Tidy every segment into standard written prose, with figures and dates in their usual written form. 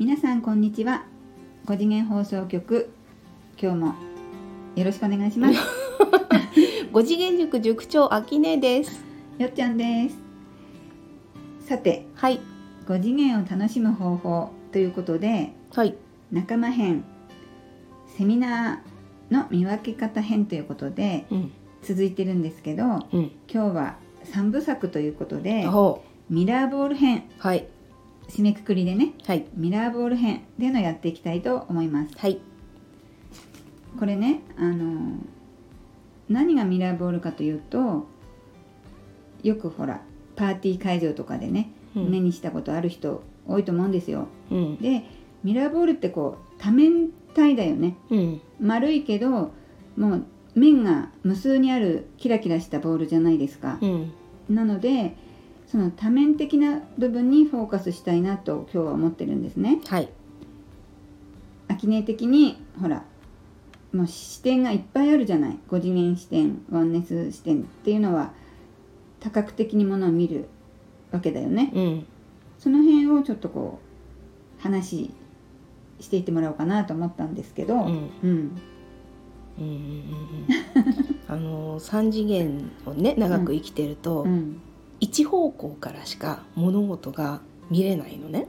皆さんこんにちは。5次元放送局、今日もよろしくお願いします5次元塾塾長あきねです。よっちゃんです。さて、はい、5次元を楽しむ方法ということで、はい、仲間編、セミナーの見分け方編ということで、続いてるんですけど、今日は3部作ということで、ミラーボール編、はい、締めくくりでね、はい、ミラーボール編でのやっていきたいと思います。はい、これね、何がミラーボールかというと、よくほらパーティー会場とかでね、目にしたことある人多いと思うんですよ。で、ミラーボールってこう多面体だよね。丸いけどもう面が無数にあるキラキラしたボールじゃないですか。なのでその多面的な部分にフォーカスしたいなと今日は思ってるんですね。はい。アキネ的にほらもう視点がいっぱいあるじゃない。5次元視点、ワンネス視点っていうのは多角的にものを見るわけだよね。その辺をちょっとこう話していってもらおうかなと思ったんですけど、3次元をね長く生きてると、一方向からしか物事が見れないのね。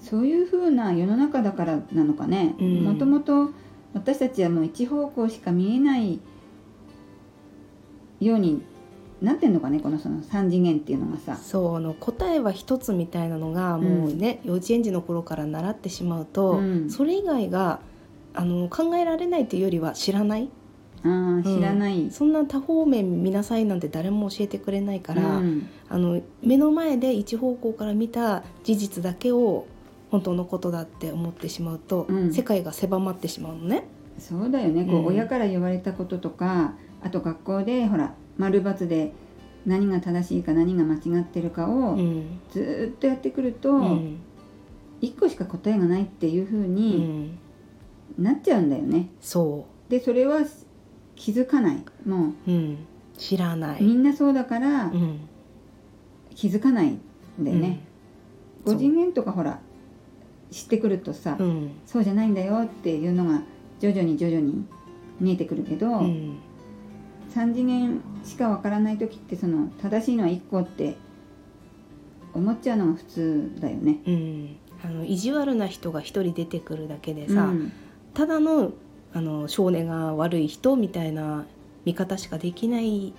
そういう風な世の中だからなのかね。もともと私たちはもう一方向しか見えないようになってんのかね、このその3次元っていうのがさ、そうの答えは一つみたいなのがもうね、幼稚園児の頃から習ってしまうと、それ以外が考えられないというよりは知らない。知らない、そんな多方面見なさいなんて誰も教えてくれないから、目の前で一方向から見た事実だけを本当のことだって思ってしまうと、世界が狭まってしまうのね。そうだよね。こう親から言われたこととか、あと学校でほら丸×で何が正しいか何が間違ってるかをずっとやってくると、1個しか答えがないっていう風になっちゃうんだよね。そうで、それは気づかない、もう、知らない、みんなそうだから、気づかないんだよね。5次元とかほら知ってくるとさ、そうじゃないんだよっていうのが徐々に徐々に見えてくるけど、3次元しかわからない時って、その正しいのは1個って思っちゃうのが普通だよね。意地悪な人が一人出てくるだけでさ、ただの性根が悪い人みたいな見方しかできない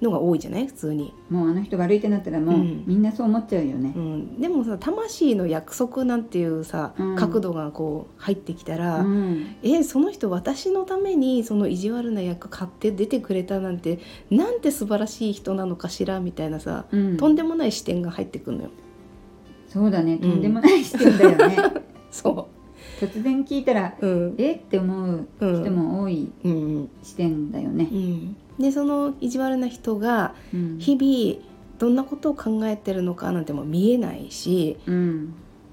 のが多いじゃない、普通に。もうあの人悪いってなったらもう、みんなそう思っちゃうよね。でもさ、魂の約束なんていうさ、角度がこう入ってきたら、その人私のためにその意地悪な役買って出てくれたなんて、なんて素晴らしい人なのかしらみたいなさ、とんでもない視点が入ってくるのよ。そうだね、とんでもない視点だよねそう突然聞いたら、えって思う人も多い視点だよね。で、その意地悪な人が日々どんなことを考えてるのかなんても見えないし、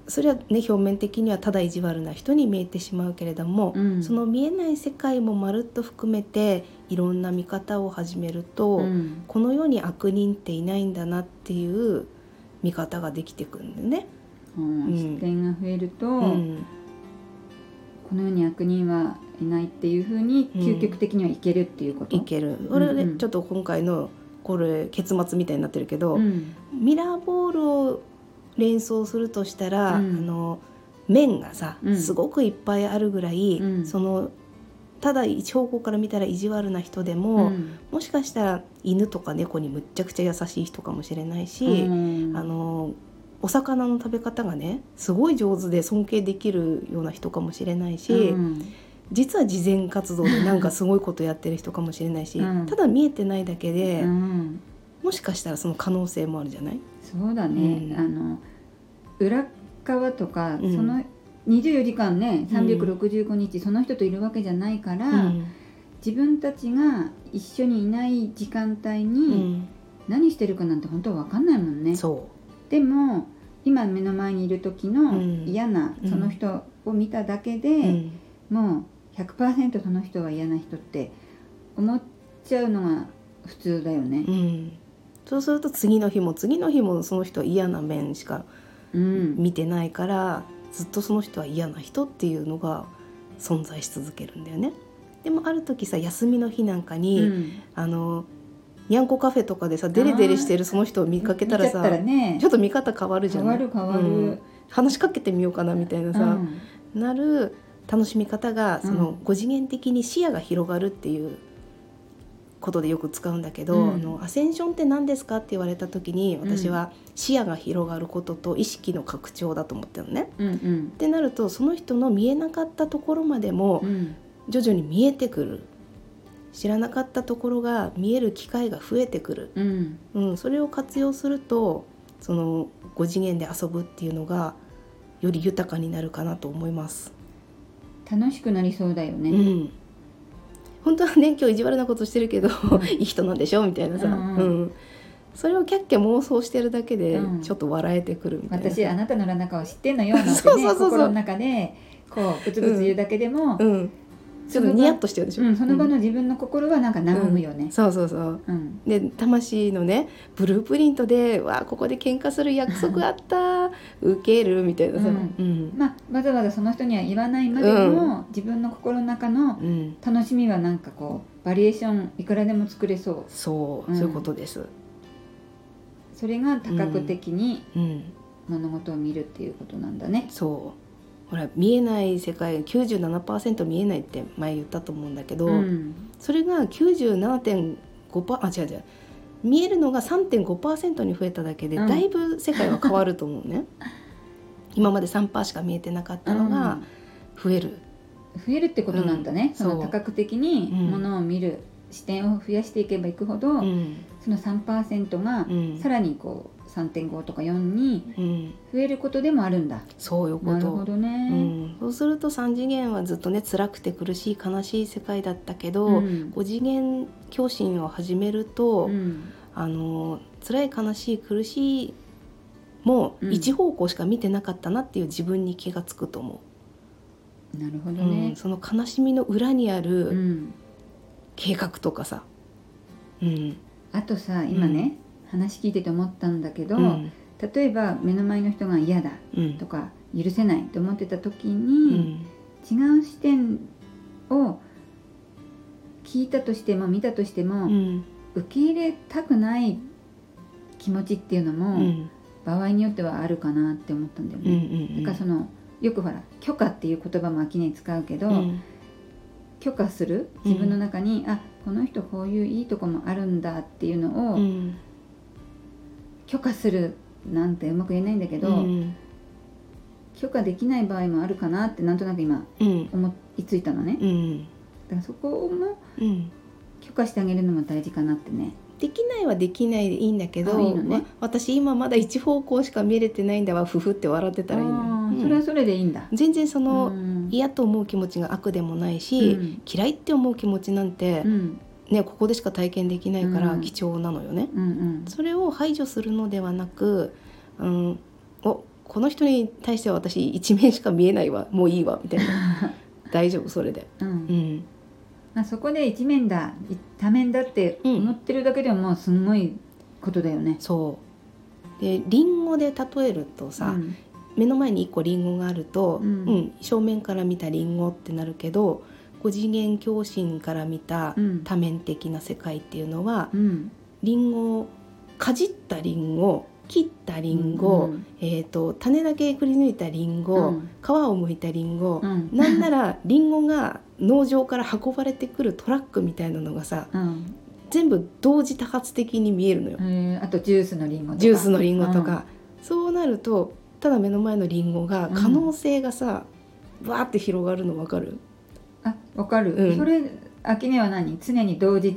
それはね表面的にはただ意地悪な人に見えてしまうけれども、その見えない世界もまるっと含めていろんな見方を始めると、この世に悪人っていないんだなっていう見方ができてくるんだよね。視点が増えると、この世に悪人はいないっていう風に究極的にはいけるっていうこと、いける。これね、ちょっと今回のこれ結末みたいになってるけど、ミラーボールを連想するとしたら、面がさ、すごくいっぱいあるぐらい、そのただ一方向から見たら意地悪な人でも、もしかしたら犬とか猫にむっちゃくちゃ優しい人かもしれないし、お魚の食べ方がねすごい上手で尊敬できるような人かもしれないし、実は慈善活動でなんかすごいことやってる人かもしれないし、ただ見えてないだけで、もしかしたらその可能性もあるじゃない。そうだね、裏側とか、その24時間ね365日その人といるわけじゃないから、自分たちが一緒にいない時間帯に何してるかなんて本当は分かんないもんね。そうでも今目の前にいる時の嫌なその人を見ただけで、もう 100% その人は嫌な人って思っちゃうのが普通だよね。そうすると次の日もその人は嫌な面しか見てないから、ずっとその人は嫌な人っていうのが存在し続けるんだよね。でもある時さ、休みの日なんかに、うん、にゃんこカフェとかでさデレデレしてるその人を見かけたらさ、ね、ちょっと見方変わるじゃない。変わる、うん、話しかけてみようかなみたいなさ、うん、なる楽しみ方がその5次元的に視野が広がるっていうことでよく使うんだけど、うん、アセンションって何ですかって言われた時に私は視野が広がることと意識の拡張だと思ってるのね、うんうん、ってなるとその人の見えなかったところまでも徐々に見えてくる、知らなかったところが見える機会が増えてくる、うんうん、それを活用するとその5次元で遊ぶっていうのがより豊かになるかなと思います。楽しくなりそうだよね、うん、本当はね今日意地悪なことしてるけどいい人なんでしょみたいなさ、うんうん、それをキャッキャ妄想してるだけでちょっと笑えてくるみたいな、うん、私あなたの中を知ってんのよなんてねそう心の中でこうブツブツ言うだけでも、うんうんちょっとニヤッとしてるでしょ、うん、その場の自分の心はなんか和むよね、うん、そうそうそう、うん、で魂のねブループリントでわあここで喧嘩する約束あったウケるみたいなさ、うんうんまあ、わざわざその人には言わないまでも、うん、自分の心の中の楽しみはなんかこうバリエーションいくらでも作れそう、そう、うん、そういうことです。それが多角的に物事を見るっていうことなんだね、うんうん、そうほら見えない世界 97% 見えないって前言ったと思うんだけど、うん、それが 97.5% 見えるのが 3.5% に増えただけでだいぶ世界は変わると思うね、うん、今まで 3% しか見えてなかったのが増える、うん、増えるってことなんだね、うん、その多角的にものを見る、うん、視点を増やしていけばいくほど、うん、その 3% がさらにこう、うん3.5 とか4に増えることでもあるんだ、うん、そういうことなるほどね、うん、そうすると3次元はずっとね辛くて苦しい悲しい世界だったけど、うん、5次元共振を始めると、うん、辛い悲しい苦しいもう一方向しか見てなかったなっていう自分に気がつくと思う、うん、なるほどね、うん、その悲しみの裏にある計画とかさ、うん、あとさ今ね、うん話聞いてて思ったんだけど、うん、例えば目の前の人が嫌だとか、うん、許せないと思ってた時に、うん、違う視点を聞いたとしても見たとしても、うん、受け入れたくない気持ちっていうのも、うん、場合によってはあるかなって思ったんだよね、うんうんうん、だからそのよくほら許可っていう言葉も秋に使うけど、うん、許可する自分の中に、うん、あこの人こういういいとこもあるんだっていうのを、うん許可するなんてうまく言えないんだけど、うん、許可できない場合もあるかなってなんとなく今思いついたのね、うん、だからそこをも許可してあげるのも大事かなってね。できないはできないでいいんだけどいいの、ねま、私今まだ一方向しか見れてないんだわふふって笑ってたらいいの、うん、それはそれでいいんだ。全然その嫌と思う気持ちが悪でもないし、うん、嫌いって思う気持ちなんて、うんね、ここでしか体験できないから貴重なのよね、うんうんうん、それを排除するのではなく、うん、この人に対しては私一面しか見えないわもういいわみたいな大丈夫それで、うんうんまあ、そこで一面だ多面だって思ってるだけでももうすごいことだよね、うん、そうでリンゴで例えるとさ、うん、目の前に1個リンゴがあると、うんうん、正面から見たリンゴってなるけど5次元共振から見た多面的な世界っていうのは、うん、リンゴかじったリンゴ切ったリンゴ、うん種だけくり抜いたリンゴ、うん、皮を剥いたリンゴ、うん、なんならリンゴが農場から運ばれてくるトラックみたいなのがさ、うん、全部同時多発的に見えるのよ、あとジュースのリンゴとか、うん、そうなるとただ目の前のリンゴが可能性がさ、うん、バーって広がるの分かる？あ、わかる、うん、それ秋音は何常に同時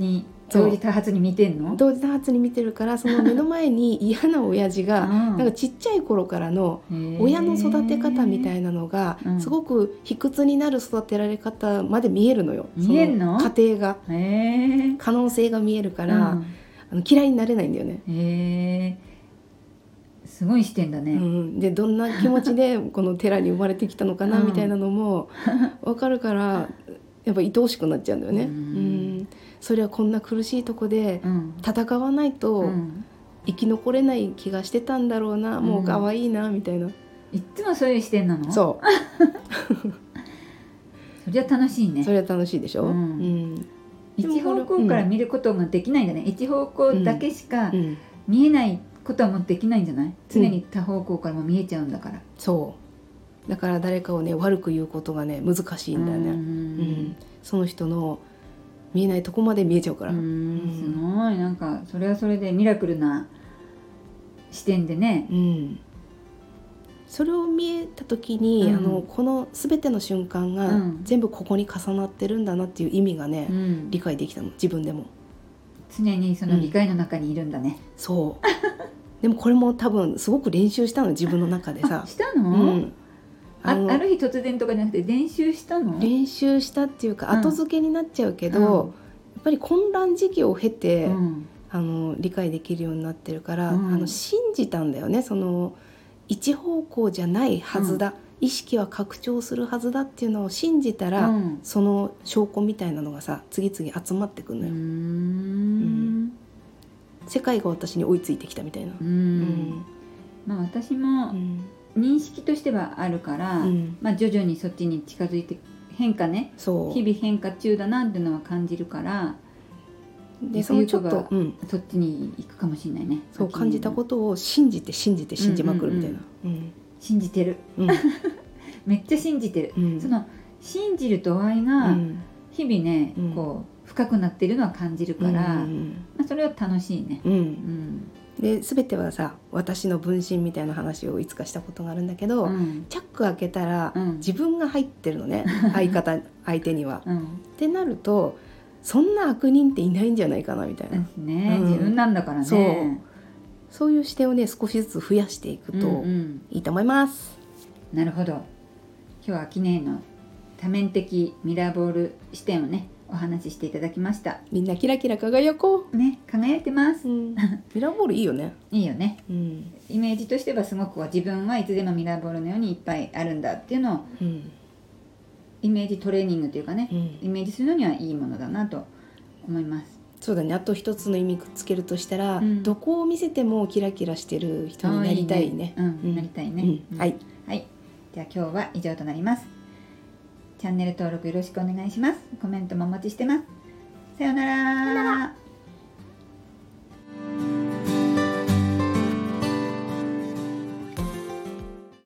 多発に見てんの？同時多発に見てるからその目の前に嫌な親父が、うん、なんかちっちゃい頃からの親の育て方みたいなのがすごく卑屈になる育てられ方まで見えるのよ、うん、その家庭が見えんの？可能性が見えるから、うん、嫌いになれないんだよね、すごい視点だね、うん、でどんな気持ちでこの寺に生まれてきたのかなみたいなのも分かるからやっぱ愛おしくなっちゃうんだよね、うんうん、それはこんな苦しいとこで戦わないと生き残れない気がしてたんだろうな、うん、もう可愛いなみたいな、いつもそういう視点なの。そうそりゃ楽しいね。それは楽しいでしょ、うんうん、一方向から見ることができないんだね、うん、一方向だけしか見えないことはもうできないんじゃない、うん、常に他方向からも見えちゃうんだから、うん、そうだから誰かをね悪く言うことがね難しいんだよね、うんうん、その人の見えないとこまで見えちゃうから、うん、うん、すごいなんかそれはそれでミラクルな視点でね、うん、それを見えた時に、うん、この全ての瞬間が全部ここに重なってるんだなっていう意味がね、うん、理解できたの自分でも常にその理解の中にいるんだね、うん、そうでもこれも多分すごく練習したの自分の中でさしたの、うん、ある日突然とかじゃなくて練習したの練習したっていうか後付けになっちゃうけど、うん、やっぱり混乱時期を経て、うん理解できるようになってるから、うん、信じたんだよねその一方向じゃないはずだ、うん、意識は拡張するはずだっていうのを信じたら、うん、その証拠みたいなのがさ次々集まってくるのようん、世界が私に追いついてきたみたいなうん、まあ、私も認識としてはあるから、うんまあ、徐々にそっちに近づいて変化ねそう日々変化中だなっていうのは感じるからでそのちょっと、うん、そっちに行くかもしれないねそう感じたことを信じまくるみたいな、うんうんうんうん、信じてる、うん、めっちゃ信じてる、うん、その信じる度合いが日々ね、うん、こう深くなってるのは感じるから、うんうんまあ、それは楽しいね、うんうん、で全てはさ私の分身みたいな話をいつかしたことがあるんだけど、うん、チャック開けたら、うん、自分が入ってるのね相手には、うん、ってなるとそんな悪人っていないんじゃないかなみたいな、ねうん、自分なんだからねそういう視点をね少しずつ増やしていくといいと思います、うんうん、なるほど今日はキネの多面的ミラーボール視点をねお話ししていただきましたみんなキラキラ輝こうね輝いてます、うん、ミラーボールいいよねいいよね、うん、イメージとしてはすごく自分はいつでもミラーボールのようにいっぱいあるんだっていうのを、うんイメージトレーニングというかね、うん、イメージするのにはいいものだなと思いますそうだねあと一つの意味つけるとしたら、うん、どこを見せてもキラキラしてる人になりたいねなりたいね、うんうん、はい、はい、じゃあ今日は以上となりますチャンネル登録よろしくお願いしますコメントもお待ちしてますさようなら。